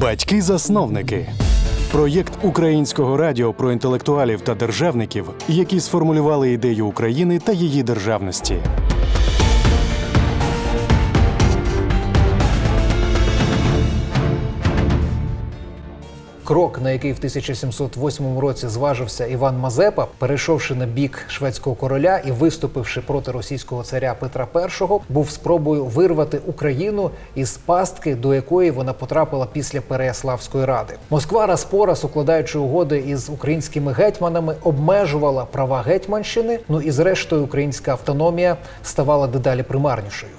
Батьки-засновники. Проєкт Українського радіо про інтелектуалів та державників, які сформулювали ідею України та її державності. Крок, на який в 1708 році зважився Іван Мазепа, перейшовши на бік шведського короля і виступивши проти російського царя Петра І, був спробою вирвати Україну із пастки, до якої вона потрапила після Переяславської ради. Москва раз по раз, укладаючи угоди із українськими гетьманами, обмежувала права гетьманщини, і зрештою українська автономія ставала дедалі примарнішою.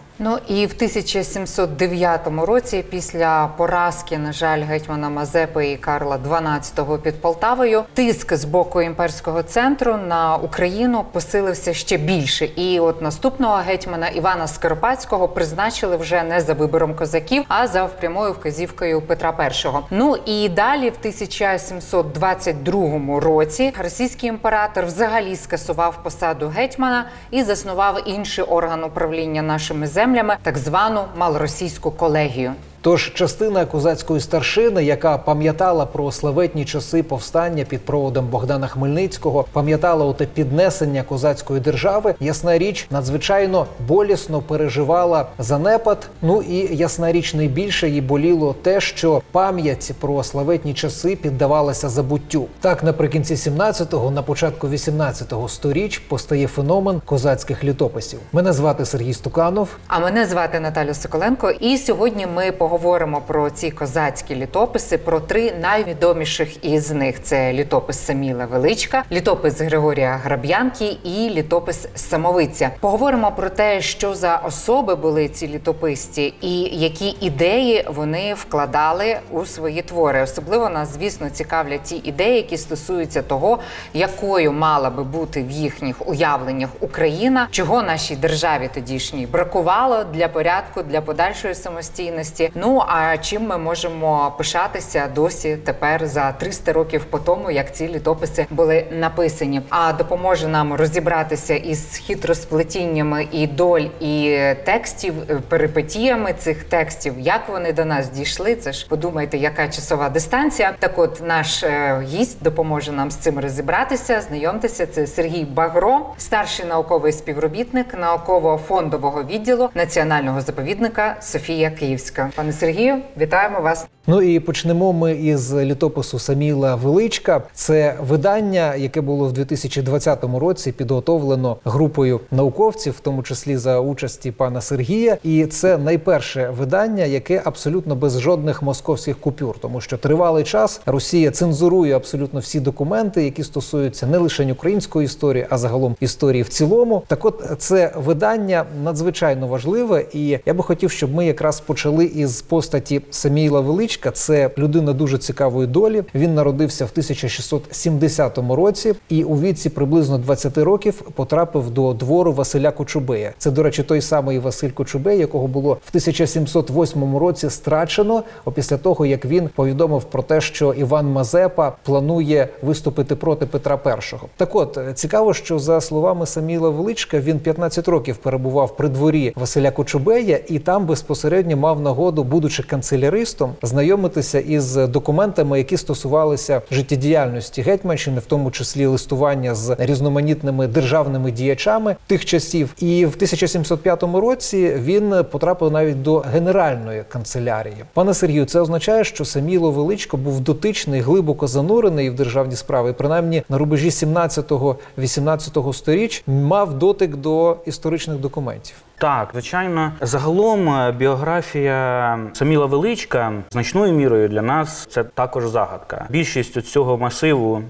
І в 1709 році, після поразки, на жаль, гетьмана Мазепи і Карла XII під Полтавою, тиск з боку імперського центру на Україну посилився ще більше. І от наступного гетьмана Івана Скоропадського призначили вже не за вибором козаків, а за прямою вказівкою Петра І. І далі в 1722 році російський імператор взагалі скасував посаду гетьмана і заснував інший орган управління нашими землями, так звану малоросійську колегію. Тож частина козацької старшини, яка пам'ятала про славетні часи повстання під проводом Богдана Хмельницького, пам'ятала оте піднесення козацької держави, ясна річ, надзвичайно болісно переживала занепад. І ясна річ, найбільше їй боліло те, що пам'ять про славетні часи піддавалася забуттю. Так, наприкінці 17-го, на початку 18-го сторіч постає феномен козацьких літописів. Мене звати Сергій Стуканов. А мене звати Наталя Соколенко. І сьогодні ми поговоримо про ці козацькі літописи, про три найвідоміших із них. Це літопис Самійло Величка, літопис Григорія Граб'янки і літопис Самовидця. Поговоримо про те, що за особи були ці літописці і які ідеї вони вкладали у свої твори. Особливо нас, звісно, цікавлять ті ідеї, які стосуються того, якою мала би бути в їхніх уявленнях Україна, чого нашій державі тодішній бракувало для порядку, для подальшої самостійності. А чим ми можемо пишатися досі тепер за 300 років по тому, як ці літописи були написані. А допоможе нам розібратися із хитросплетіннями і доль, і текстів, перипетіями цих текстів, як вони до нас дійшли, це ж подумайте, яка часова дистанція. Так от, наш гість допоможе нам з цим розібратися. Знайомтеся, це Сергій Багро, старший науковий співробітник науково-фондового відділу Національного заповідника «Софія Київська». Пане Сергію, вітаємо вас. І почнемо ми із літопису Самійло Величка. Це видання, яке було в 2020 році підготовлено групою науковців, в тому числі за участі пана Сергія. І це найперше видання, яке абсолютно без жодних московських купюр, тому що тривалий час Росія цензурує абсолютно всі документи, які стосуються не лише української історії, а загалом історії в цілому. Так от, це видання надзвичайно важливе, і я би хотів, щоб ми якраз почали із постаті Самійла Величка. Це людина дуже цікавої долі. Він народився в 1670 році і у віці приблизно 20 років потрапив до двору Василя Кочубея. Це, до речі, той самий Василь Кочубей, якого було в 1708 році страчено після того, як він повідомив про те, що Іван Мазепа планує виступити проти Петра І. Так от, цікаво, що за словами Самійла Величка, він 15 років перебував при дворі Василя Кочубея і там безпосередньо мав нагоду, будучи канцеляристом, знайомитися із документами, які стосувалися життєдіяльності гетьманщини, в тому числі листування з різноманітними державними діячами тих часів. І в 1705 році він потрапив навіть до генеральної канцелярії. Пане Сергію, це означає, що Самійло Величко був дотичний, глибоко занурений в державні справи, принаймні на рубежі 17-18 сторіч мав дотик до історичних документів. Так, звичайно. Загалом біографія Самійла Величка значною мірою для нас – це також загадка. Більшість цього масиву,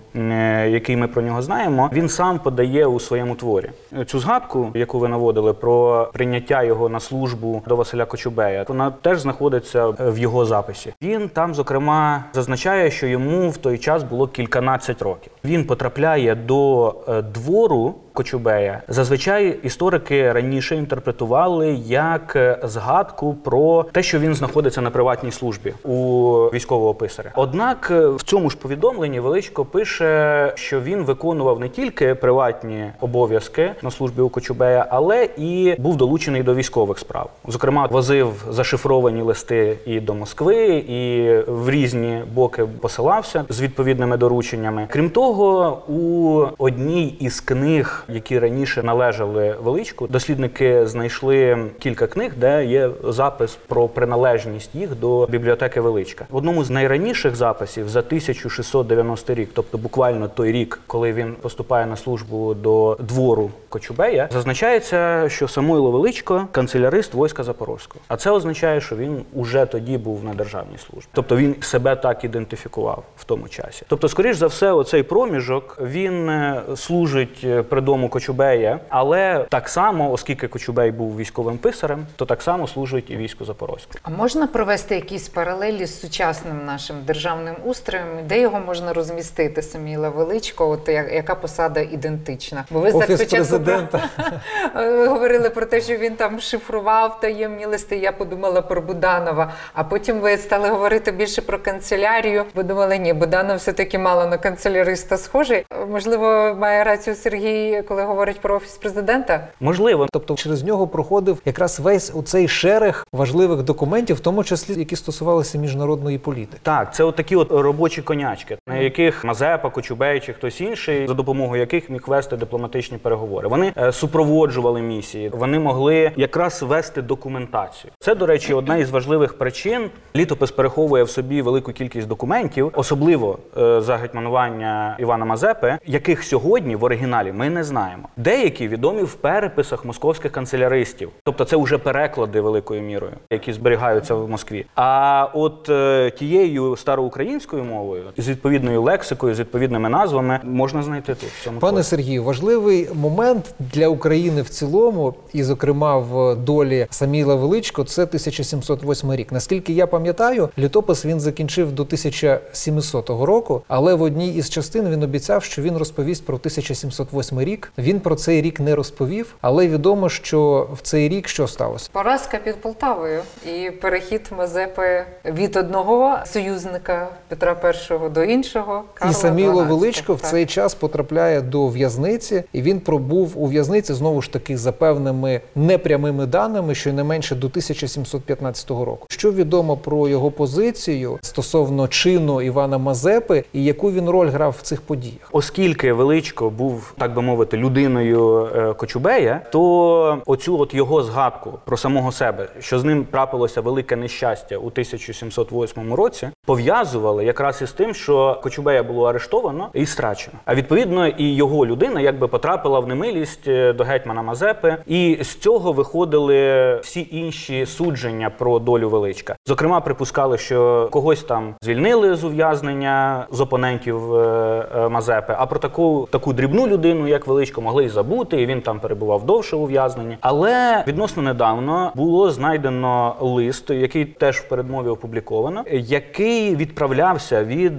який ми про нього знаємо, він сам подає у своєму творі. Цю згадку, яку ви наводили про прийняття його на службу до Василя Кочубея, вона теж знаходиться в його записі. Він там, зокрема, зазначає, що йому в той час було 15 років. Він потрапляє до двору Кочубея зазвичай історики раніше інтерпретували як згадку про те, що він знаходиться на приватній службі у військового писаря. Однак в цьому ж повідомленні Величко пише, що він виконував не тільки приватні обов'язки на службі у Кочубея, але і був долучений до військових справ. Зокрема, возив зашифровані листи і до Москви, і в різні боки посилався з відповідними дорученнями. Крім того, у одній із книг, які раніше належали Величку, дослідники знайшли кілька книг, де є запис про приналежність їх до бібліотеки Величка. В одному з найраніших записів за 1690 рік, тобто буквально той рік, коли він поступає на службу до двору Кочубея, зазначається, що Самійло Величко – канцелярист війська Запорозького. А це означає, що він уже тоді був на державній службі. Тобто він себе так ідентифікував в тому часі. Тобто, скоріш за все, оцей проміжок, він служить при дому Кочубея, але так само, оскільки Кочубей був військовим писарем, то так само служить і війську Запорозькому. А можна провести якісь паралелі з сучасним нашим державним устроєм? Де його можна розмістити, Самійло Величко? От яка посада ідентична? Бо ви так спочатку говорили про те, що він там шифрував таємні листи, я подумала про Буданова, а потім ви стали говорити більше про канцелярію, подумали, ні, Буданов все-таки мало на канцеляриста схожий. Можливо, має рацію Сергій, коли говорить про Офіс Президента? Можливо. Тобто через нього проходив якраз весь оцей шерех важливих документів, в тому числі, які стосувалися міжнародної політики. Так, це такі робочі конячки, на яких Мазепа, Кочубей чи хтось інший, за допомогою яких міг вести дипломатичні переговори. Вони супроводжували місії, вони могли якраз вести документацію. Це, до речі, одна із важливих причин. Літопис переховує в собі велику кількість документів, особливо за гетьманування Івана Мазепи, яких сьогодні в оригіналі ми не знаємо. Деякі відомі в переписах московських канцеляристів. Тобто це вже переклади великою мірою, які зберігаються в Москві. А от тією староукраїнською мовою, з відповідною лексикою, з відповідними назвами, можна знайти тут. Пане Сергію, важливий момент для України в цілому, і зокрема в долі Самійла Величко, це 1708 рік. Наскільки я пам'ятаю, літопис він закінчив до 1700 року, але в одній із частин він обіцяв, що він розповість про 1708 рік. Він про цей рік не розповів, але відомо, що в цей рік що сталося? Поразка під Полтавою і перехід Мазепи від одного союзника Петра І до іншого, Карла XII. І Самійло Величко в цей час потрапляє до в'язниці, і він пробув у в'язниці, знову ж таки, за певними непрямими даними, щонайменше до 1715 року. Що відомо про його позицію стосовно чину Івана Мазепи і яку він роль грав в цих подіях? Оскільки Величко був, так би мовити, людиною Кочубея, то оцю його згадку про самого себе, що з ним трапилося велике нещастя у 1708 році, пов'язували якраз із тим, що Кочубея було арештовано і страчено. А відповідно і його людина якби потрапила в немилість до гетьмана Мазепи, і з цього виходили всі інші судження про долю Величка. Зокрема, припускали, що когось там звільнили з ув'язнення з опонентів Мазепи, а про таку дрібну людину, як Величко, могли й забути, і він там перебував довше у ув'язненні. Але відносно недавно було знайдено лист, який теж в передмові опубліковано, який відправлявся від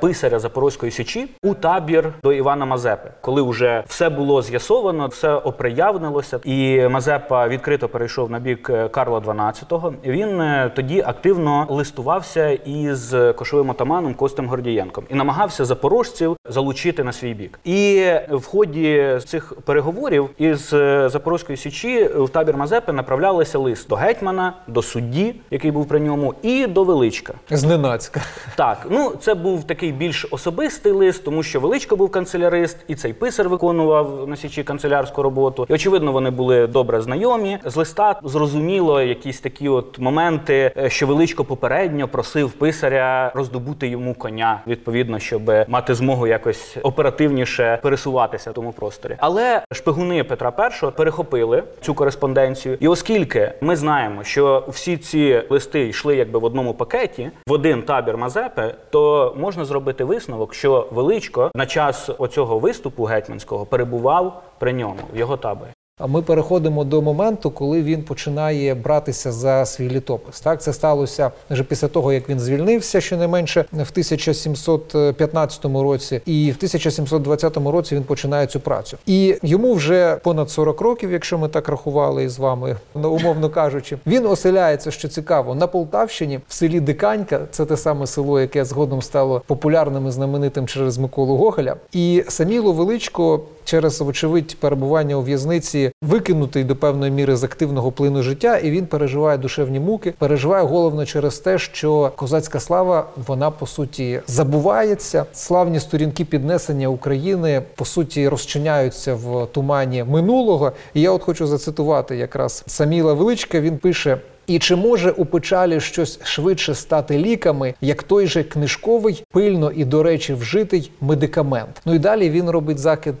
писаря Запорозької січі у табір до Івана Мазепи, коли вже все було з'ясовано, все оприявнилося, і Мазепа відкрито перейшов на бік Карла XII. Він тоді активно листувався із кошовим отаманом Костем Гордієнком і намагався запорожців залучити на свій бік. І в ході цих переговорів із Запорозької січі в табір Мазепи направлялися лист до гетьмана, до судді, який був при ньому, і до Величка. Зненацька. Так, це був такий більш особистий лист, тому що Величко був канцелярист, і цей писар виконував на січі канцелярську роботу. І, очевидно, вони були добре знайомі. З листа зрозуміло якісь такі моменти, що Величко попередньо просив писаря роздобути йому коня, відповідно, щоб мати змогу якось оперативніше пересуватися в тому просторі. Але шпигуни Петра І перехопили цю кореспонденцію. І оскільки ми знаємо, що всі ці листи йшли якби в одному пакеті, в один табір Мазепи, то можна зробити висновок, що Величко на час оцього виступу гетьманського перебував при ньому, в його таборі. А ми переходимо до моменту, коли він починає братися за свій літопис. Так, це сталося вже після того, як він звільнився, щонайменше в 1715 році, і в 1720 році він починає цю працю. І йому вже понад 40 років, якщо ми так рахували із вами, умовно кажучи. Він оселяється, що цікаво, на Полтавщині, в селі Диканька, це те саме село, яке згодом стало популярним і знаменитим через Миколу Гоголя. І Самійло Величко через, вочевидь, перебування у в'язниці викинутий до певної міри з активного плину життя, і він переживає душевні муки, переживає головно через те, що козацька слава, вона, по суті, забувається. Славні сторінки піднесення України, по суті, розчиняються в тумані минулого. І я от хочу зацитувати якраз Саміла Величка, він пише: «І чи може у печалі щось швидше стати ліками, як той же книжковий, пильно і, до речі, вжитий медикамент?» Ну і далі він робить закид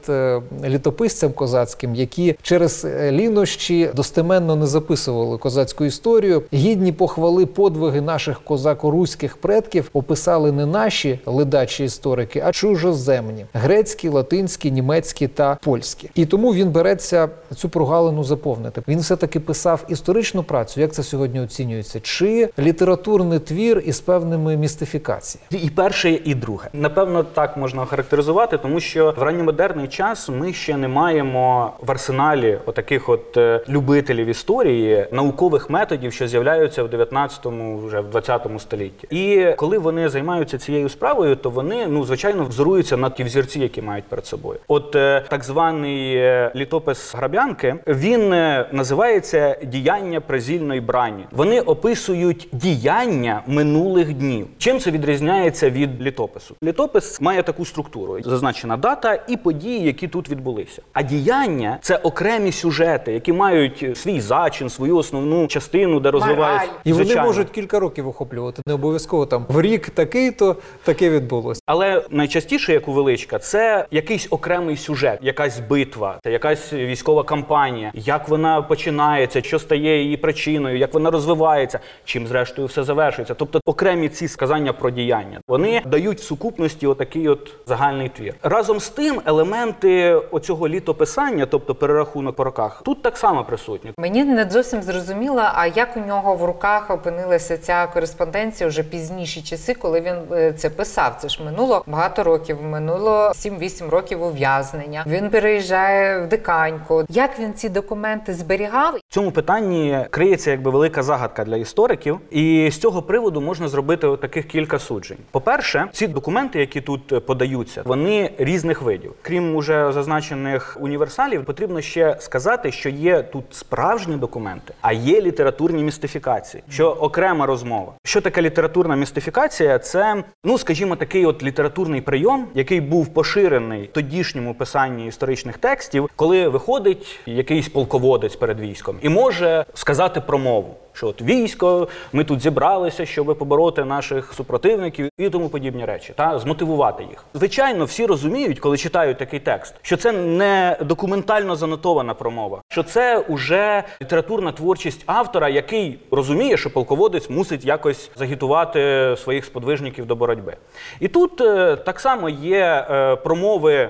літописцям козацьким, які через лінощі достеменно не записували козацьку історію. Гідні похвали подвиги наших козако-руських предків описали не наші ледачі історики, а чужоземні – грецькі, латинські, німецькі та польські. І тому він береться цю прогалину заповнити. Він все-таки писав історичну працю, як це сьогодні оцінюється, чи літературний твір із певними містифікаціями? І перше, і друге. Напевно, так можна охарактеризувати, тому що в ранньомодерний час ми ще не маємо в арсеналі отаких от любителів історії, наукових методів, що з'являються в 19-му, вже в 20-му столітті. І коли вони займаються цією справою, то вони, звичайно, взоруються на ті взірці, які мають перед собою. От так званий літопис Граб'янки, він називається «Діяння призільної брані». Вони описують діяння минулих днів. Чим це відрізняється від літопису? Літопис має таку структуру: зазначена дата і події, які тут відбулися. А діяння – це окремі сюжети, які мають свій зачин, свою основну частину, де розвиваються. І вони можуть кілька років охоплювати. Не обов'язково там в рік такий-то таке відбулося. Але найчастіше, як у Величка, це якийсь окремий сюжет, якась битва, якась військова кампанія, як вона починається, що стає її причиною, як вона розвивається, чим зрештою все завершується. Тобто окремі ці сказання про діяння, вони дають в сукупності отакий от загальний твір. Разом з тим елементи оцього літописання, тобто перерахунок по роках, тут так само присутні. Мені не зовсім зрозуміло, а як у нього в руках опинилася ця кореспонденція вже пізніші часи, коли він це писав. Це ж минуло багато років, минуло 7-8 років ув'язнення. Він переїжджає в Диканьку. Як він ці документи зберігав? В цьому питанні криється якби велика загадка для істориків, і з цього приводу можна зробити таких кілька суджень. По-перше, ці документи, які тут подаються, вони різних видів. Крім уже зазначених універсалів, потрібно ще сказати, що є тут справжні документи, а є літературні містифікації, що окрема розмова. Що таке літературна містифікація? Це, скажімо, такий от літературний прийом, який був поширений в тодішньому писанні історичних текстів, коли виходить якийсь полководець перед військом і може сказати про мову, що от військо, ми тут зібралися, щоб побороти наших супротивників і тому подібні речі, та змотивувати їх. Звичайно, всі розуміють, коли читають такий текст, що це не документально занотована промова, що це уже літературна творчість автора, який розуміє, що полководець мусить якось загітувати своїх сподвижників до боротьби. І тут так само є промови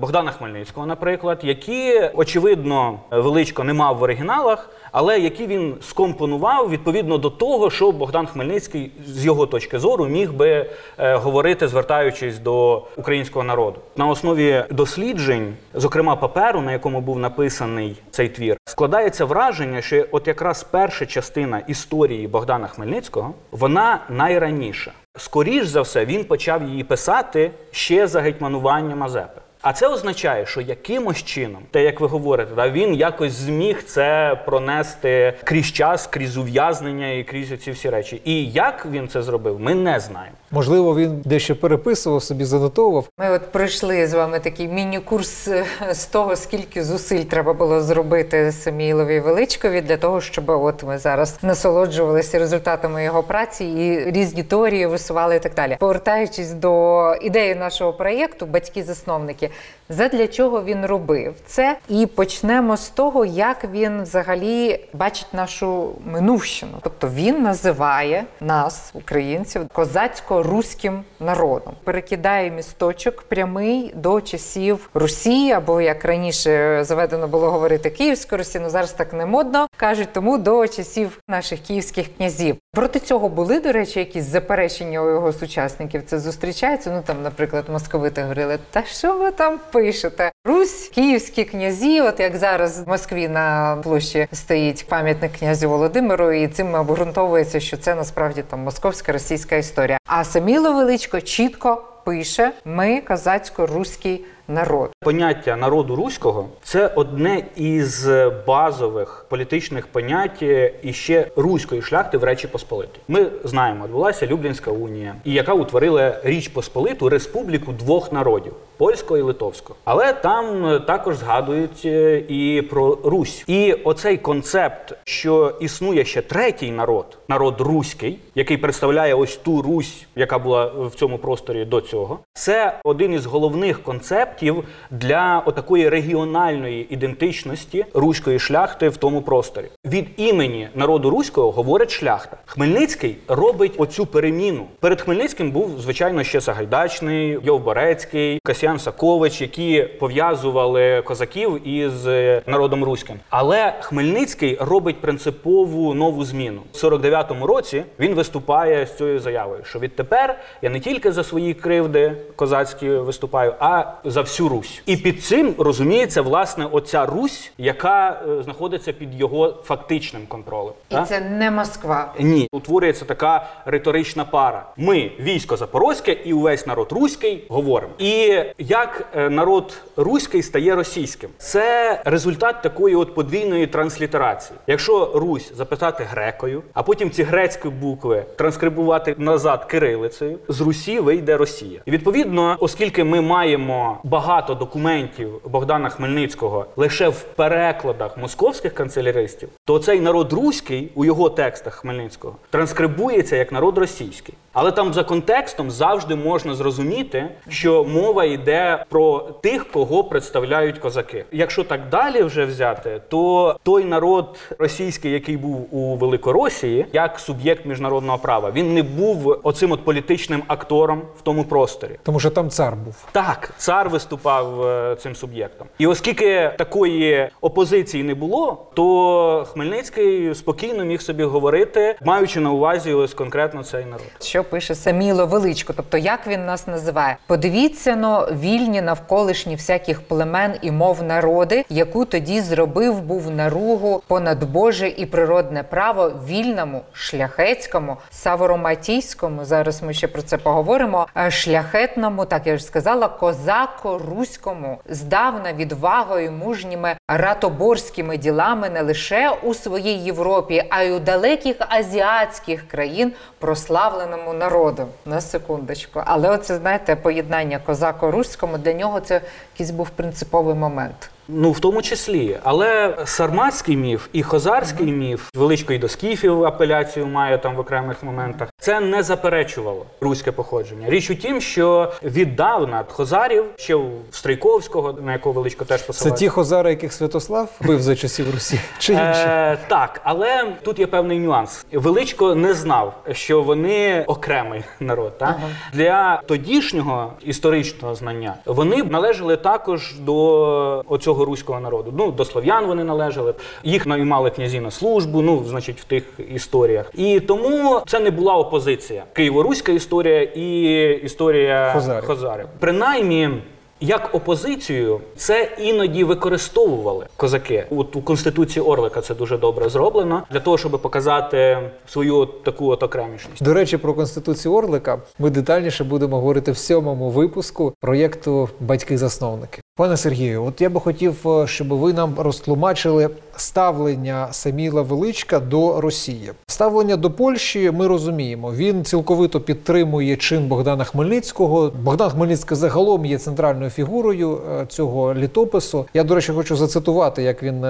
Богдана Хмельницького, наприклад, які, очевидно, Величко не мав в оригіналах, але які він скомпонував відповідно до того, що Богдан Хмельницький з його точки зору міг би говорити, звертаючись до українського народу. На основі досліджень, зокрема паперу, на якому був написаний цей твір, складається враження, що от якраз перша частина історії Богдана Хмельницького, вона найраніша. Скоріш за все, він почав її писати ще за гетьманування Мазепи. А це означає, що якимось чином, те, як ви говорите, він якось зміг це пронести крізь час, крізь ув'язнення і крізь оці всі речі. І як він це зробив, ми не знаємо. Можливо, він дещо переписував собі, занотовував. Ми от пройшли з вами такий міні-курс з того, скільки зусиль треба було зробити Самійлові Величкові для того, щоб от ми зараз насолоджувалися результатами його праці і різні теорії висували і так далі. Повертаючись до ідеї нашого проєкту «Батьки-засновники», задля чого він робив це. І почнемо з того, як він взагалі бачить нашу минувщину. Тобто він називає нас, українців, козацько-руським народом. Перекидає місточок прямий до часів Русі, або, як раніше заведено було говорити, Київської Русі, але зараз так не модно, кажуть, тому до часів наших київських князів. Проти цього були, до речі, якісь заперечення у його сучасників, це зустрічається, ну там, наприклад, московити говорили, та що ви там пишете? Русь, київські князі, от як зараз в Москві на площі стоїть пам'ятник князю Володимиру, і цим обґрунтовується, що це насправді там московська російська історія. А Самійло Величко чітко пише: ми козацько-руський народ. Поняття народу руського – це одне із базових політичних понять іще руської шляхти в Речі Посполитій. Ми знаємо, відбулася Люблінська унія, і яка утворила Річ Посполиту – республіку двох народів – польського і литовського. Але там також згадують і про Русь. І оцей концепт, що існує ще третій народ, народ руський, який представляє ось ту Русь, яка була в цьому просторі до цього, це один із головних концептів для отакої регіональної ідентичності руської шляхти в тому просторі. Від імені народу руського говорить шляхта. Хмельницький робить оцю переміну. Перед Хмельницьким був, звичайно, ще Сагайдачний, Йов Борецький, Касьян Сакович, які пов'язували козаків із народом руським. Але Хмельницький робить принципову нову зміну. У 49-му році він виступає з цією заявою, що відтепер я не тільки за свої кривди козацькі виступаю, а за всю Русь. І під цим розуміється, власне, оця Русь, яка знаходиться під його фактичним контролем. І так? Це не Москва. Ні. Утворюється така риторична пара. Ми, військо запорозьке і увесь народ руський, говоримо. І як народ руський стає російським? Це результат такої от подвійної транслітерації. Якщо Русь записати грекою, а потім ці грецькі букви транскрибувати назад кирилицею, з Русі вийде Росія. І відповідно, оскільки ми маємо багато документів Богдана Хмельницького лише в перекладах московських канцеляристів, то цей народ руський у його текстах Хмельницького транскрибується як народ російський. Але там за контекстом завжди можна зрозуміти, що мова йде про тих, кого представляють козаки. Якщо так далі вже взяти, то той народ російський, який був у Великоросії, як суб'єкт міжнародного права, він не був оцим от політичним актором в тому просторі. Тому що там цар був. Так, цар виступав цим суб'єктом. І оскільки такої опозиції не було, то Хмельницький спокійно міг собі говорити, маючи на увазі ось конкретно цей народ. Що пише Самійло Величко, тобто як він нас називає? Подивіться, но вільні навколишні всяких племен і мов народи, яку тоді зробив був наругу понад Боже і природне право вільному, шляхетському, савороматійському, зараз ми ще про це поговоримо, шляхетному, так я вже сказала, козако-руському, здавна відвагою мужніми ратоборськими ділами не лише у своїй Європі, а й у далеких азіатських країн прославленому народу. На секундочку. Але оце, знаєте, поєднання козако-руському, для нього це якийсь був принциповий момент. Ну, в тому числі. Але сарматський міф і хозарський міф, Величко і до скіфів апеляцію має там в окремих моментах, це не заперечувало руське походження. Річ у тім, що віддавна хозарів, ще у Стрийковського, на якого Величко теж посилає. Це ті хозари, яких Святослав бив за часів Русі? Чи інші? Так, але тут є певний нюанс. Величко не знав, що вони окремий народ. Та? Ага. Для тодішнього історичного знання вони належали також до оцього руського народу. Ну, до слов'ян вони належали, їх наймали князі на службу, ну, значить, в тих історіях. І тому це не була опозиція. Києво-руська історія і історія хозарів. Принаймні, як опозицію це іноді використовували козаки. От у Конституції Орлика це дуже добре зроблено, для того, щоб показати свою таку от окремішність. До речі, про Конституцію Орлика ми детальніше будемо говорити в 7-му випуску проєкту «Батьки-засновники». Пане Сергію, от я би хотів, щоб ви нам розтлумачили ставлення Самійла Величка до Росії. Ставлення до Польщі ми розуміємо. Він цілковито підтримує чин Богдана Хмельницького. Богдан Хмельницький загалом є центральною фігурою цього літопису. Я, до речі, хочу зацитувати, як він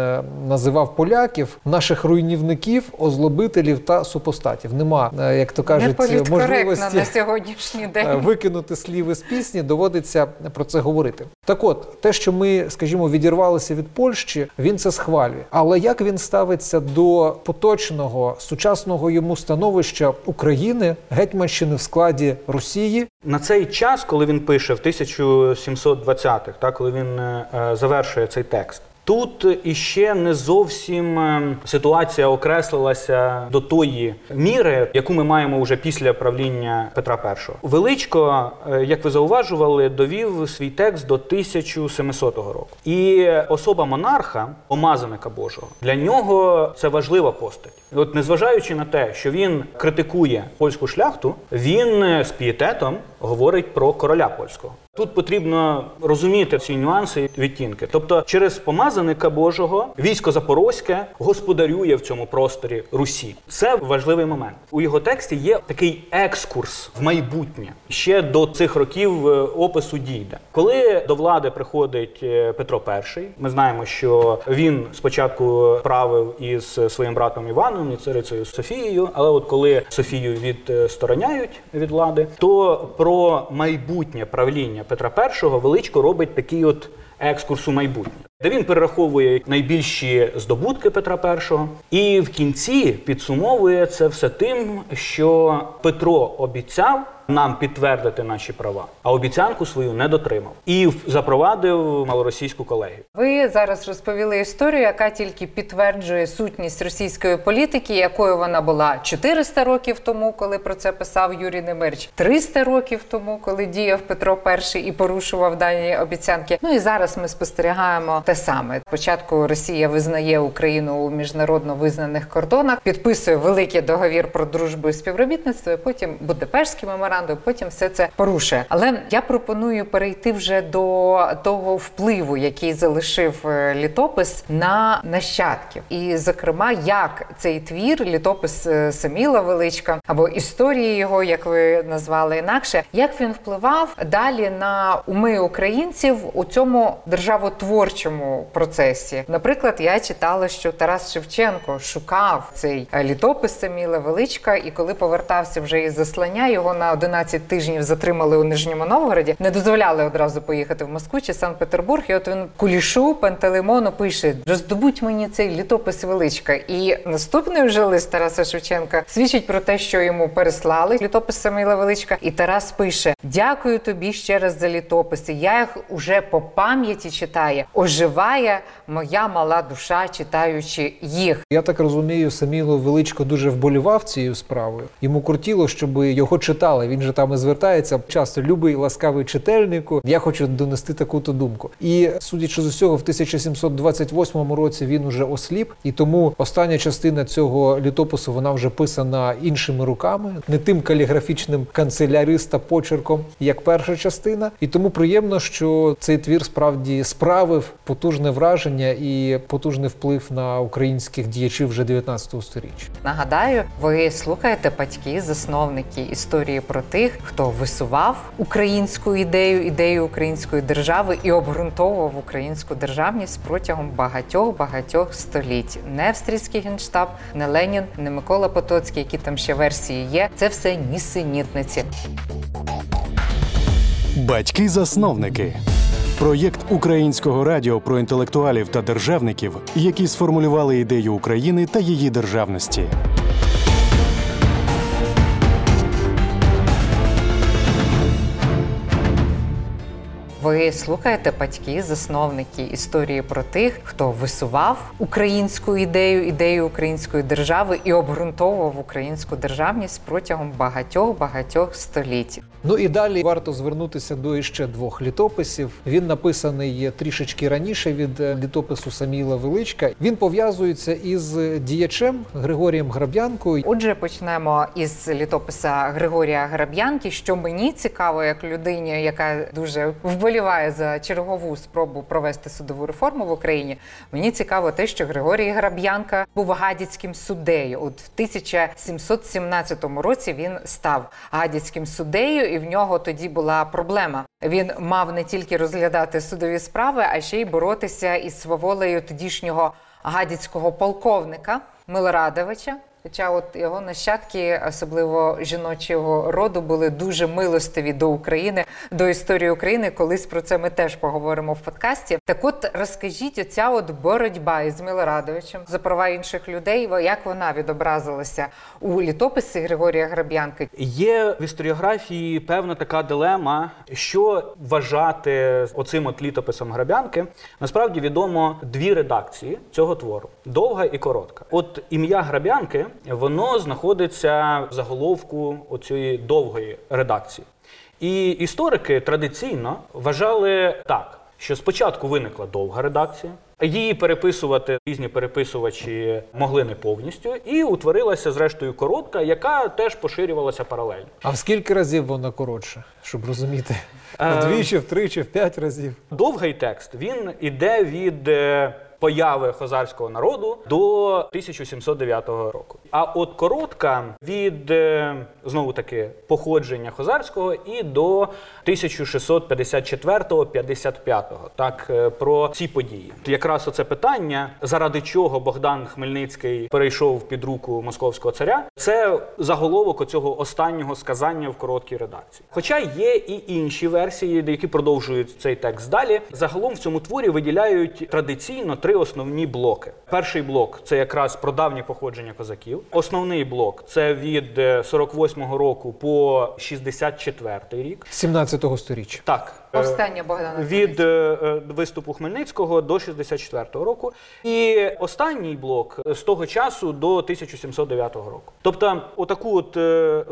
називав поляків, наших руйнівників, озлобителів та супостатів. Нема, як то кажуть, можливості на сьогоднішній день викинути слів із пісні, доводиться про це говорити. Так от, те, що ми, скажімо, відірвалися від Польщі, він це схвалює. Але як він ставиться до поточного, сучасного йому становища України, Гетьманщини в складі Росії? На цей час, коли він пише, в 1720-х, коли він завершує цей текст, тут іще не зовсім ситуація окреслилася до тої міри, яку ми маємо вже після правління Петра І. Величко, як ви зауважували, довів свій текст до 1700 року. І особа монарха, помазаника Божого, для нього це важлива постать. От незважаючи на те, що він критикує польську шляхту, він з пієтетом говорить про короля польського. Тут потрібно розуміти ці нюанси і відтінки. Тобто через помазаника Божого військо Запорозьке господарює в цьому просторі Русі. Це важливий момент. У його тексті є такий екскурс в майбутнє. Ще до цих років опису дійде. Коли до влади приходить Петро І, ми знаємо, що він спочатку правив із своїм братом Іваном і царицею Софією, але от коли Софію відстороняють від влади, то про майбутнє правління Петра І Величко робить такий от екскурс у майбутнє, де він перераховує найбільші здобутки Петра І і в кінці підсумовує це все тим, що Петро обіцяв нам підтвердити наші права, а обіцянку свою не дотримав і запровадив малоросійську колегію. Ви зараз розповіли історію, яка тільки підтверджує сутність російської політики, якою вона була 400 років тому, коли про це писав Юрій Немирич, 300 років тому, коли діяв Петро І і порушував дані обіцянки. Ну і зараз ми спостерігаємо те саме. Спочатку Росія визнає Україну у міжнародно визнаних кордонах, підписує великий договір про дружбу і співробітництво, і потім Будапештський меморандум. Потім все це порушує. Але я пропоную перейти вже до того впливу, який залишив літопис на нащадків. І, зокрема, як цей твір, літопис Саміла Величка, або історії його, як ви назвали інакше, як він впливав далі на уми українців у цьому державотворчому процесі. Наприклад, я читала, що Тарас Шевченко шукав цей літопис Саміла Величка, і коли повертався вже із заслання, його на 11 тижнів затримали у Нижньому Новгороді, не дозволяли одразу поїхати в Москву чи Санкт-Петербург, і от він Кулішу Пантелеймону пише: «Роздобудь мені цей літопис Величка». І наступний вже лист Тараса Шевченка свідчить про те, що йому переслали літопис Саміла Величка, і Тарас пише: «Дякую тобі ще раз за літописи, я їх уже по пам'яті читаю, оживає моя мала душа, читаючи їх». Я так розумію, Самійло Величко дуже вболівав цією справою, йому кортіло, щоб його читали. Він же там і звертається часто: «Любий, ласкавий читальнику, я хочу донести таку-то думку». І, судячи з усього, в 1728 році він уже осліп, і тому остання частина цього літопису, вона вже писана іншими руками, не тим каліграфічним канцеляриста почерком, як перша частина. І тому приємно, що цей твір справді справив потужне враження і потужний вплив на українських діячів вже 19 сторіччя. Нагадаю, ви слухаєте «Батьки-засновники», історії про тих, хто висував українську ідею, ідею української держави і обґрунтовував українську державність протягом багатьох століть. Не австрійський генштаб, не Ленін, не Микола Потоцький, які там ще версії є. Це все нісенітниці. Батьки-засновники. Проєкт Українського радіо про інтелектуалів та державників, які сформулювали ідею України та її державності. Ви слухаєте «Батьки-засновники», історії про тих, хто висував українську ідею, ідею української держави і обґрунтовував українську державність протягом багатьох століть. Ну і далі варто звернутися до іще двох літописів. Він написаний трішечки раніше від літопису Саміла Величка. Він пов'язується із діячем Григорієм Граб'янкою. Отже, почнемо із літописа Григорія Граб'янки, що мені цікаво як людині, яка дуже вболіває за чергову спробу провести судову реформу в Україні. Мені цікаво те, що Григорій Граб'янка був гадяцьким суддею. От в 1717 році він став гадяцьким суддею, і в нього тоді була проблема. Він мав не тільки розглядати судові справи, а ще й боротися із сваволею тодішнього гадяцького полковника Милорадовича, Хоча от його нащадки, особливо жіночого роду, були дуже милостиві до України, до історії України. Колись про це ми теж поговоримо в подкасті. Так от розкажіть, оця от боротьба із Милорадовичем за права інших людей, як вона відобразилася у літописі Григорія Граб'янки? Є в історіографії певна така дилема, що вважати оцим от літописом Граб'янки. Насправді відомо дві редакції цього твору – довга і коротка. От ім'я Граб'янки, воно знаходиться в заголовку оцієї довгої редакції. І історики традиційно вважали так, що спочатку виникла довга редакція, її переписувати різні переписувачі могли не повністю, і утворилася зрештою коротка, яка теж поширювалася паралельно. А в скільки разів вона коротша, щоб розуміти? Вдвічі, втричі, в 5 разів? Довгий текст, він іде від появи хозарського народу до 1709 року. А от коротка від, знову таки, походження хозарського і до 1654-55. Так, про ці події. Якраз оце питання, заради чого Богдан Хмельницький перейшов під руку московського царя, це заголовок оцього останнього сказання в короткій редакції. Хоча є і інші версії, які продовжують цей текст далі. Загалом в цьому творі виділяють традиційно три основні блоки. Перший блок – це якраз про давнє походження козаків. Основний блок – це від 48-го року по 64-й рік. 17-го сторіччя. Так. Повстання Богдана Хмельницького. Від виступу Хмельницького до 64-го року. І останній блок – з того часу до 1709 року. Тобто, отаку от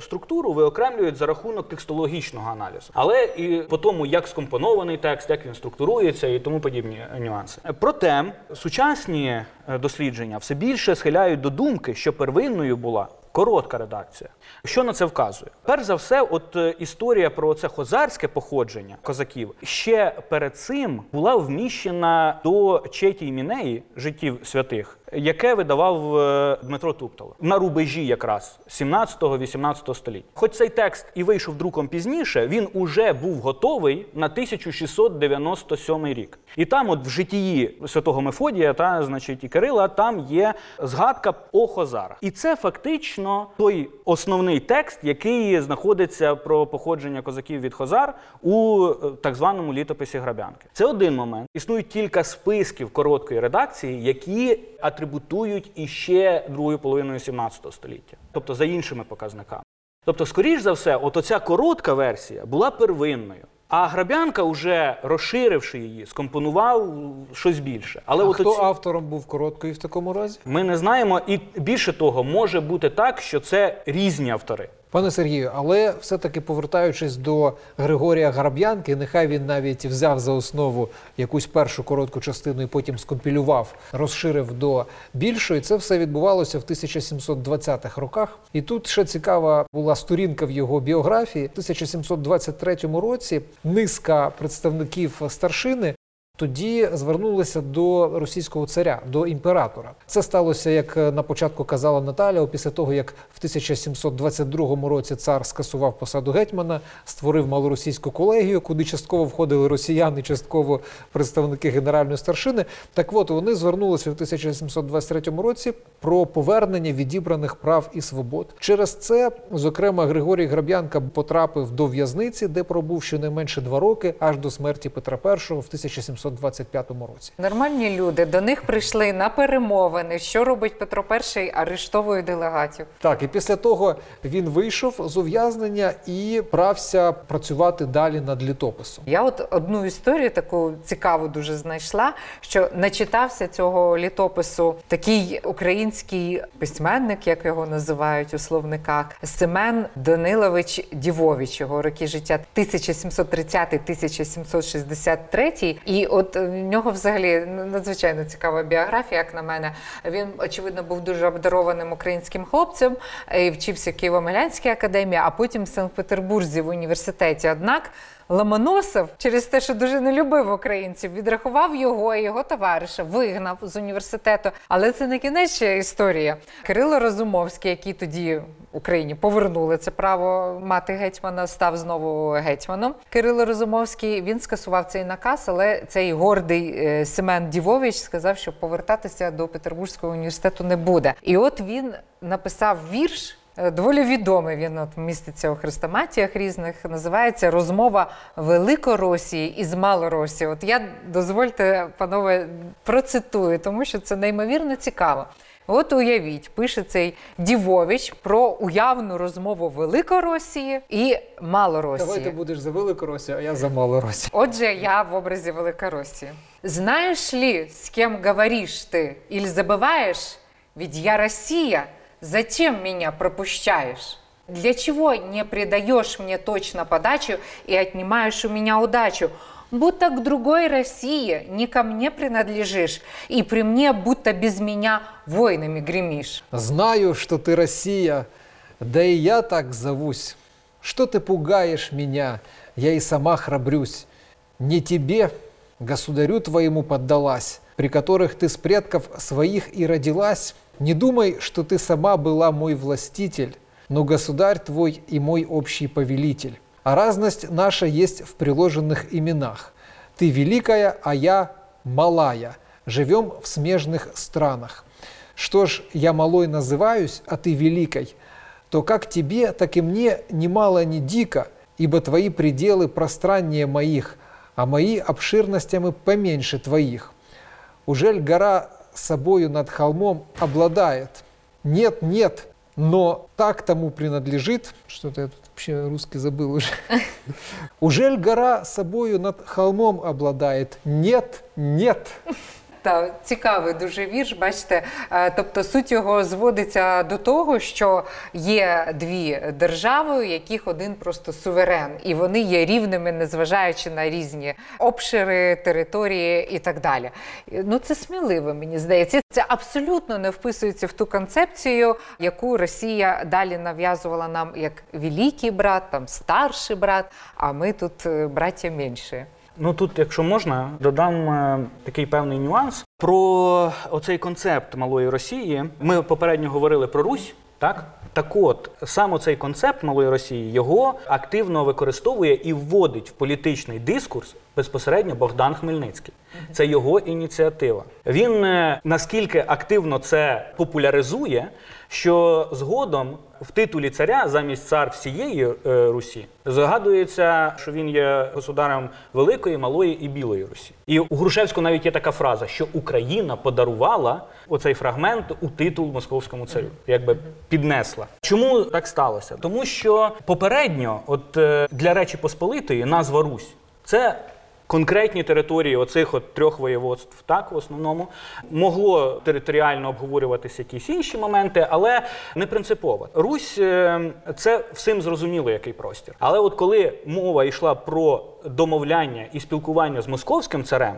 структуру виокремлюють за рахунок текстологічного аналізу. Але і по тому, як скомпонований текст, як він структурується і тому подібні нюанси. Проте, сучасні дослідження все більше схиляють до думки, що первинною була коротка редакція. Що на це вказує? Перш за все, от історія про це хозарське походження козаків ще перед цим була вміщена до Четі Мінеї, життів святих, яке видавав Дмитро Туптало на рубежі якраз 17-18 століття. Хоч цей текст і вийшов друком пізніше, він уже був готовий на 1697 рік. І там от в житті святого Мефодія та, значить, і Кирила, там є згадка о хозарах. І це фактично той основний текст, який знаходиться про походження козаків від хозар у так званому літописі Граб'янки. Це один момент. Існують кілька списків короткої редакції, які атрибутують іще другою половиною 17 століття, тобто за іншими показниками. Тобто, скоріш за все, от оця коротка версія була первинною, а Граб'янка, уже розширивши її, скомпонував щось більше. Але от хто автором був короткої в такому разі? Ми не знаємо, і більше того, може бути так, що це різні автори. Пане Сергію, але все-таки повертаючись до Григорія Граб'янки, нехай він навіть взяв за основу якусь першу коротку частину і потім скомпілював, розширив до більшої. Це все відбувалося в 1720-х роках. І тут ще цікава була сторінка в його біографії. В 1723 році низка представників старшини тоді звернулися до російського царя, до імператора. Це сталося, як на початку казала Наталя, після того, як в 1722 році цар скасував посаду гетьмана, створив малоросійську колегію, куди частково входили росіяни, частково представники генеральної старшини. Так от, вони звернулися в 1723 році про повернення відібраних прав і свобод. Через це, зокрема, Григорій Граб'янка потрапив до в'язниці, де пробув щонайменше 2 роки, аж до смерті Петра І в 1723 році. Нормальні люди, до них прийшли на перемовини, що робить Петро І, арештовує делегатів. Так, і після того він вийшов з ув'язнення і брався працювати далі над літописом. Я от одну історію таку цікаву дуже знайшла, що начитався цього літопису такий український письменник, як його називають у словниках, Семен Данилович Дівович, його роки життя 1730-1763, і от в нього взагалі надзвичайно цікава біографія, як на мене. Він, очевидно, був дуже обдарованим українським хлопцем, і вчився в Києво-Могилянській академії, а потім в Санкт-Петербурзі в університеті. Однак Ломоносов, через те, що дуже не любив українців, відрахував його і його товариша, вигнав з університету. Але це не кінець історії. Кирило Розумовський, який тоді Україні повернули це право мати гетьмана, став знову гетьманом. Кирило Розумовський, він скасував цей наказ, але цей гордий Семен Дівович сказав, що повертатися до Петербурзького університету не буде. І от він написав вірш, доволі відомий, він от міститься у хрестоматіях різних, називається «Розмова Великоросії із Малоросії». От я, дозвольте, панове, процитую, тому що це неймовірно цікаво. От уявіть, пише цей Дівович про уявну розмову Великоросії і Малоросії. Давай ти будеш за Великоросію, а я за Малоросію. Отже, я в образі Великоросії. «Знаєш ли, з ким говориш ти, іль забуваєш? Ведь я Росія. Зачем меня пропущаешь? Для чего не придаешь мне точно подачу и отнимаешь у меня удачу? Будто к другой России не ко мне принадлежишь, и при мне будто без меня войнами гремишь. Знаю, что ты Россия, да и я так зовусь. Что ты пугаешь меня, я и сама храбрюсь. Не тебе, государю твоему поддалась, при которых ты с предков своих и родилась. Не думай, что ты сама была мой властитель, но государь твой и мой общий повелитель. А разность наша есть в приложенных именах. Ты великая, а я малая. Живем в смежных странах. Что ж, я малой называюсь, а ты великой, то как тебе, так и мне ни мало, ни дико, ибо твои пределы пространнее моих, а мои обширностями поменьше твоих. Ужель гора собою над холмом обладает. Нет, нет, но так тому принадлежит». Что-то я тут вообще русский забыл уже. «Ужель гора собою над холмом обладает? Нет, нет». Та цікавий дуже вірш, бачите, тобто суть його зводиться до того, що є дві держави, яких один просто суверен, і вони є рівними, незважаючи на різні обшири, території і так далі. Ну це сміливо, мені здається. Це абсолютно не вписується в ту концепцію, яку Росія далі нав'язувала нам як великий брат, там старший брат, а ми тут браття менші. Ну тут, якщо можна, додам такий певний нюанс. Про оцей концепт малої Росії ми попередньо говорили про Русь, так? Так от, сам оцей концепт малої Росії, його активно використовує і вводить в політичний дискурс безпосередньо Богдан Хмельницький. Це його ініціатива. Він наскільки активно це популяризує, що згодом в титулі царя замість цар всієї Русі згадується, що він є государем Великої, Малої і Білої Русі. І у Грушевського навіть є така фраза, що Україна подарувала оцей фрагмент у титул московському царю, якби піднесла. Чому так сталося? Тому що попередньо от для Речі Посполитої назва Русь – це конкретні території оцих от трьох воєводств, так, в основному. Могло територіально обговорюватися якісь інші моменти, але не принципово. Русь – це всім зрозуміло, який простір. Але от коли мова йшла про домовляння і спілкування з московським царем,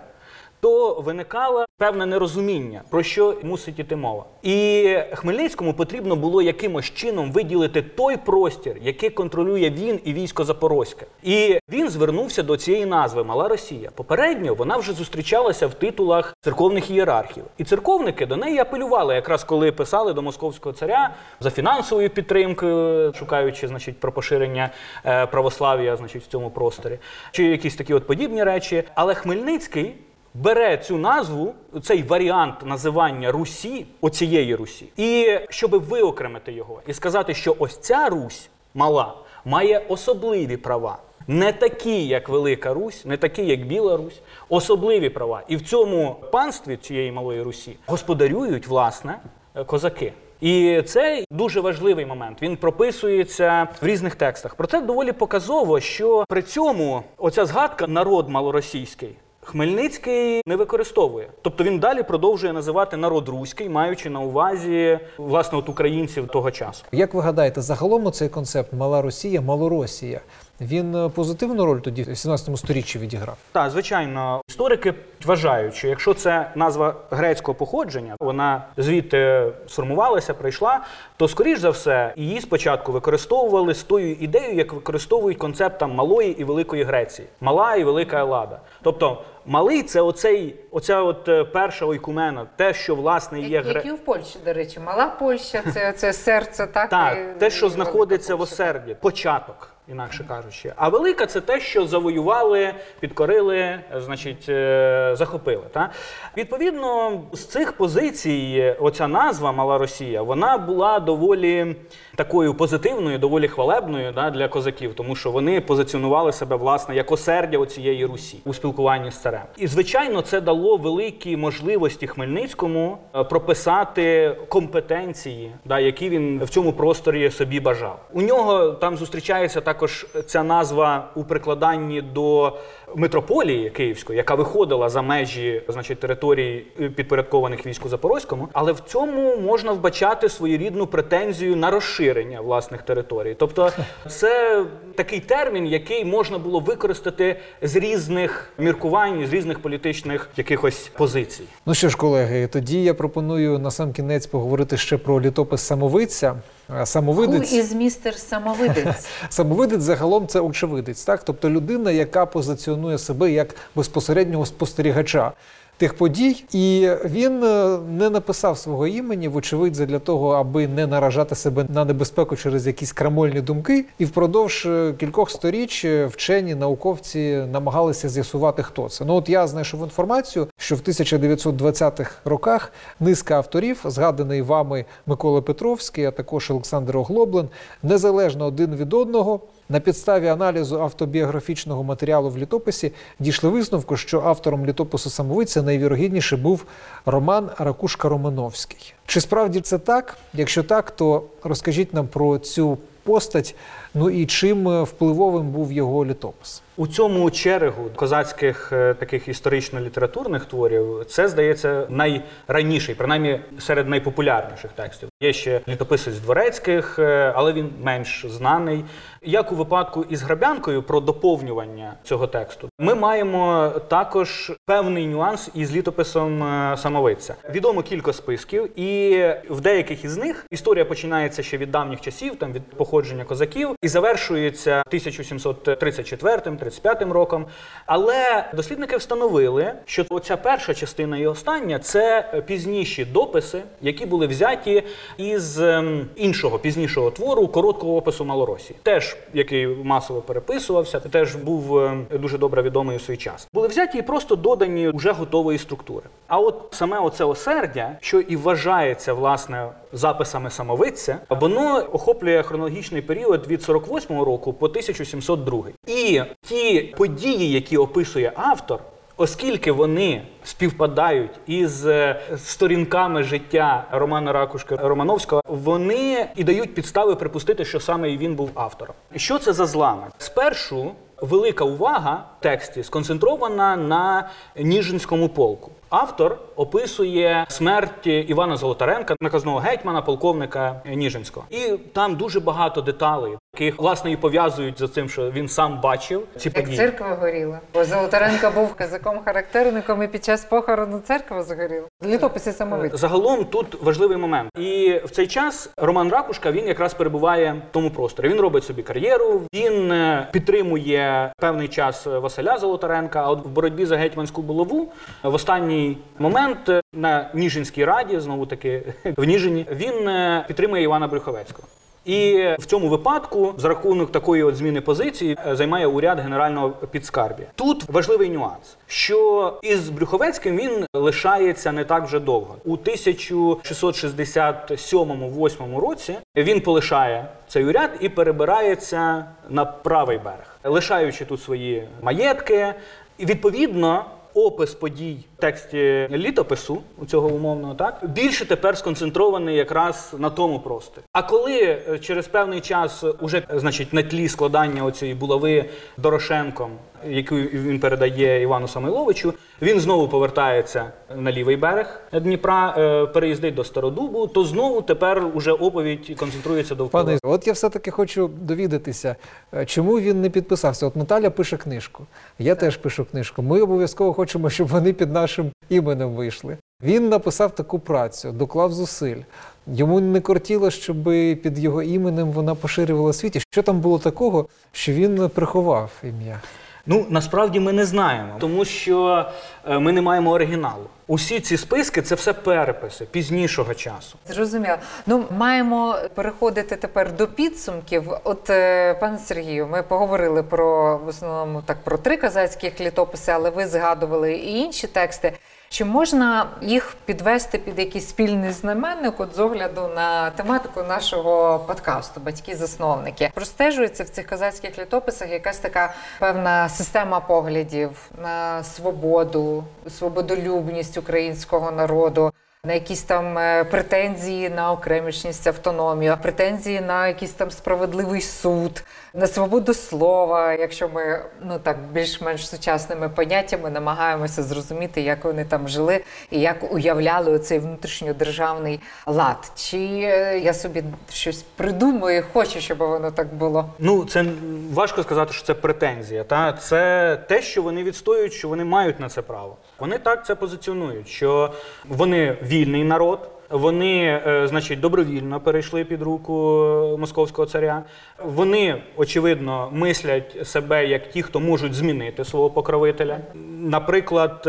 то виникало певне нерозуміння, про що мусить іти мова. І Хмельницькому потрібно було якимось чином виділити той простір, який контролює він і військо Запорозьке. І він звернувся до цієї назви «Мала Росія». Попередньо вона вже зустрічалася в титулах церковних ієрархів. І церковники до неї апелювали, якраз коли писали до московського царя за фінансовою підтримкою, шукаючи, значить, про поширення православ'я, значить, в цьому просторі, чи якісь такі от подібні речі. Але Хмельницький бере цю назву, цей варіант називання Русі, оцієї Русі, і щоб виокремити його і сказати, що ось ця Русь мала має особливі права. Не такі, як Велика Русь, не такі, як Біла Русь, особливі права. І в цьому панстві цієї малої Русі господарюють, власне, козаки. І це дуже важливий момент, він прописується в різних текстах. Проте доволі показово, що при цьому оця згадка «народ малоросійський» Хмельницький не використовує. Тобто він далі продовжує називати народ руський, маючи на увазі, власне, от українців того часу. Як ви гадаєте, загалом цей концепт «Мала Росія», «Малоросія», він позитивну роль тоді в 17 сторіччі відіграв? Так, звичайно. Історики вважають, що якщо це назва грецького походження, вона звідти сформувалася, прийшла, то, скоріш за все, її спочатку використовували з тою ідеєю, як використовують концептом Малої і Великої Греції. Мала і Велика Еллада. Тобто, малий – це оця перша ойкумена, те, що, власне, є Греція. Як і в Польщі, до речі. Мала Польща – це серце, так? Так, те, що знаходиться в осерді. Початок, інакше кажучи. А велика – це те, що завоювали, підкорили, значить, захопили. Та? Відповідно, з цих позицій оця назва «Мала Росія», вона була доволі такою позитивною, доволі хвалебною, да, для козаків, тому що вони позиціонували себе, власне, як осердя оцієї Русі у спілкуванні з царем. І, звичайно, це дало великі можливості Хмельницькому прописати компетенції, да, які він в цьому просторі собі бажав. У нього там зустрічається також ця назва у прикладанні до митрополії Київської, яка виходила за межі, значить, територій, підпорядкованих війську Запорозькому, але в цьому можна вбачати своєрідну претензію на розширення власних територій. Тобто це такий термін, який можна було використати з різних міркувань, з різних політичних якихось позицій. Ну що ж, колеги, тоді я пропоную насамкінець поговорити ще про літопис Самовидця. Самовидець. Who is Mr. Самовидець? Самовидець загалом це очевидець, так? Тобто людина, яка позиціонує себе як безпосереднього спостерігача тих подій. І він не написав свого імені, вочевидь, задля того, аби не наражати себе на небезпеку через якісь крамольні думки. І впродовж кількох сторіч вчені, науковці намагалися з'ясувати, хто це. Ну от я знайшов інформацію, що в 1920-х роках низка авторів, згаданий вами Микола Петровський, а також Олександр Оглоблен, незалежно один від одного, на підставі аналізу автобіографічного матеріалу в літописі дійшли висновку, що автором літопису Самовидця найвірогідніше був Роман Ракушка-Романовський. Чи справді це так? Якщо так, то розкажіть нам про цю постать, ну і чим впливовим був його літопис? У цьому черегу козацьких таких історично-літературних творів це, здається, найраніший, принаймні серед найпопулярніших текстів. Є ще літописець Дворецьких, але він менш знаний. Як у випадку із Граб'янкою про доповнювання цього тексту, ми маємо також певний нюанс із літописом Самовидця. Відомо кілька списків, і в деяких із них історія починається ще від давніх часів, там від походження козаків, і завершується 1734-35 роком. Але дослідники встановили, що оця перша частина і остання – це пізніші дописи, які були взяті із іншого, пізнішого твору короткого опису Малоросії. Теж, який масово переписувався, теж був дуже добре відомий у свій час. Були взяті і просто додані уже готової структури. А от саме оце осердя, що і вважається, власне, записами Самовидця, воно охоплює хронологічний період від 48 року по 1702. І ті події, які описує автор, оскільки вони співпадають із сторінками життя Романа Ракушки-Романовського, вони і дають підстави припустити, що саме і він був автором. Що це за злами? Спершу велика увага в тексті сконцентрована на Ніжинському полку. Автор описує смерть Івана Золотаренка, наказного гетьмана, полковника Ніжинського. І там дуже багато деталей, яких, власне, і пов'язують з цим, що він сам бачив ці події. Як церква горіла. Бо Золотаренко був козаком-характерником і під час похорону церква загоріла. Літописи Самовидця. Загалом тут важливий момент. І в цей час Роман Ракушка, він якраз перебуває в тому просторі. Він робить собі кар'єру, він підтримує певний час Василя Золотаренка, а от в боротьбі за гетьманську булаву в останній момент на Ніжинській раді, знову-таки в Ніжині, він підтримує Івана Брюховецького. І в цьому випадку, за рахунок такої от зміни позиції, займає уряд генерального підскарб'я. Тут важливий нюанс, що із Брюховецьким він лишається не так вже довго. У 1667-8 році він полишає цей уряд і перебирається на правий берег, лишаючи тут свої маєтки. І відповідно, опис подій в тексті літопису, у цього умовного, так, більше тепер сконцентрований якраз на тому просторі. А коли через певний час уже, значить, на тлі складання оцієї булави Дорошенком, яку він передає Івану Самойловичу, Він знову повертається на лівий берег Дніпра, переїздить до Стародубу, то знову тепер уже оповідь концентрується довкола. Пане, от я все-таки хочу довідатися, чому він не підписався. От Наталя пише книжку, я теж пишу книжку. Ми обов'язково хочемо, щоб вони під нашим іменем вийшли. Він написав таку працю, доклав зусиль. Йому не кортіло, щоб під його іменем вона поширювала у світі. Що там було такого, що він приховав ім'я? Ну, насправді ми не знаємо, тому що ми не маємо оригіналу. Усі ці списки – це все переписи пізнішого часу. Зрозуміло. Ну, маємо переходити тепер до підсумків. От, пане Сергію, ми поговорили про, в основному, так, про три козацьких літописи, але ви згадували і інші тексти. Чи можна їх підвести під якийсь спільний знаменник от з огляду на тематику нашого подкасту «Батьки-засновники»? Простежується в цих козацьких літописах якась така певна система поглядів на свободу, свободолюбність українського народу, на якісь там претензії на окремішність, автономію, претензії на якийсь там справедливий суд, на свободу слова, якщо ми, ну так, більш-менш сучасними поняттями намагаємося зрозуміти, як вони там жили і як уявляли оцей внутрішньодержавний лад. Чи я собі щось придумую і хочу, щоб воно так було? Ну, це важко сказати, що це претензія, та? Це те, що вони відстоюють, що вони мають на це право. Вони так це позиціонують, що вони вільний народ, вони, значить, добровільно перейшли під руку московського царя. Вони, очевидно, мислять себе як ті, хто можуть змінити свого покровителя. Наприклад,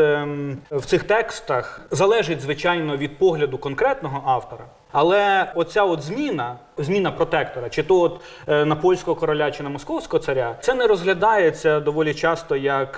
в цих текстах залежить, звичайно, від погляду конкретного автора, але оця от зміна протектора, чи то от на польського короля, чи на московського царя, це не розглядається доволі часто як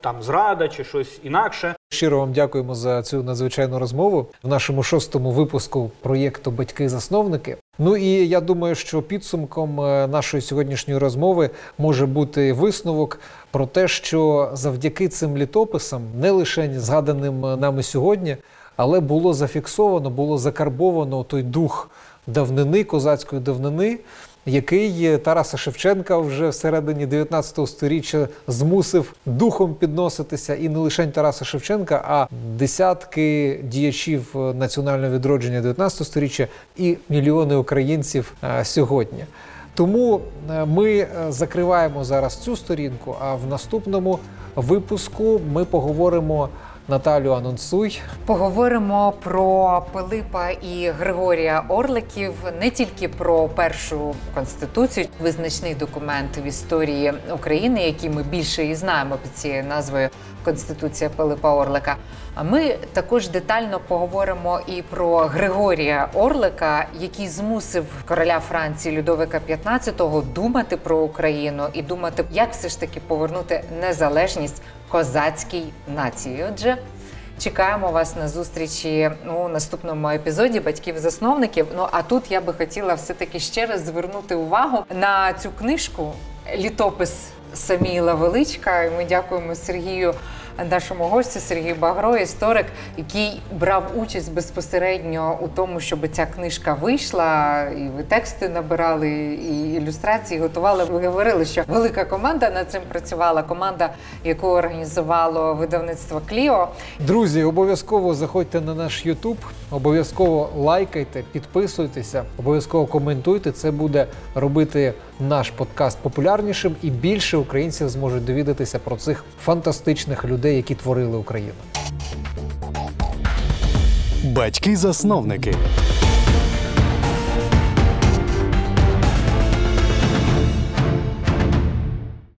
там зрада чи щось інакше. Щиро вам дякуємо за цю надзвичайну розмову в нашому 6-му випуску проєкту «Батьки-засновники». Ну і я думаю, що підсумком нашої сьогоднішньої розмови може бути висновок про те, що завдяки цим літописам, не лише згаданим нами сьогодні, але було зафіксовано, було закарбовано той дух давнини, козацької давнини, який Тараса Шевченка вже всередині 19-го сторіччя змусив духом підноситися, і не лише Тараса Шевченка, а десятки діячів національного відродження 19-го сторіччя і мільйони українців сьогодні. Тому ми закриваємо зараз цю сторінку, а в наступному випуску ми поговоримо, Наталю, анонсуй. Поговоримо про Пилипа і Григорія Орликів, не тільки про першу Конституцію, визначний документ в історії України, який ми більше і знаємо під цією назвою «Конституція Пилипа Орлика». А ми також детально поговоримо і про Григорія Орлика, який змусив короля Франції Людовика XV думати про Україну і думати, як все ж таки повернути незалежність козацькій нації. Отже, чекаємо вас на зустрічі у наступному епізоді «Батьків-засновників». Ну, а тут я би хотіла все-таки ще раз звернути увагу на цю книжку «Літопис Самійло Величка». І ми дякуємо Сергію, нашому гостю, Сергію Багро, історик, який брав участь безпосередньо у тому, щоб ця книжка вийшла, і ви тексти набирали, і ілюстрації готували. Ви говорили, що велика команда над цим працювала, команда, яку організувало видавництво «Кліо». Друзі, обов'язково заходьте на наш YouTube, обов'язково лайкайте, підписуйтеся, обов'язково коментуйте. Це буде робити наш подкаст популярнішим, і більше українців зможуть довідатися про цих фантастичних людей, які творили Україну. Батьки-засновники.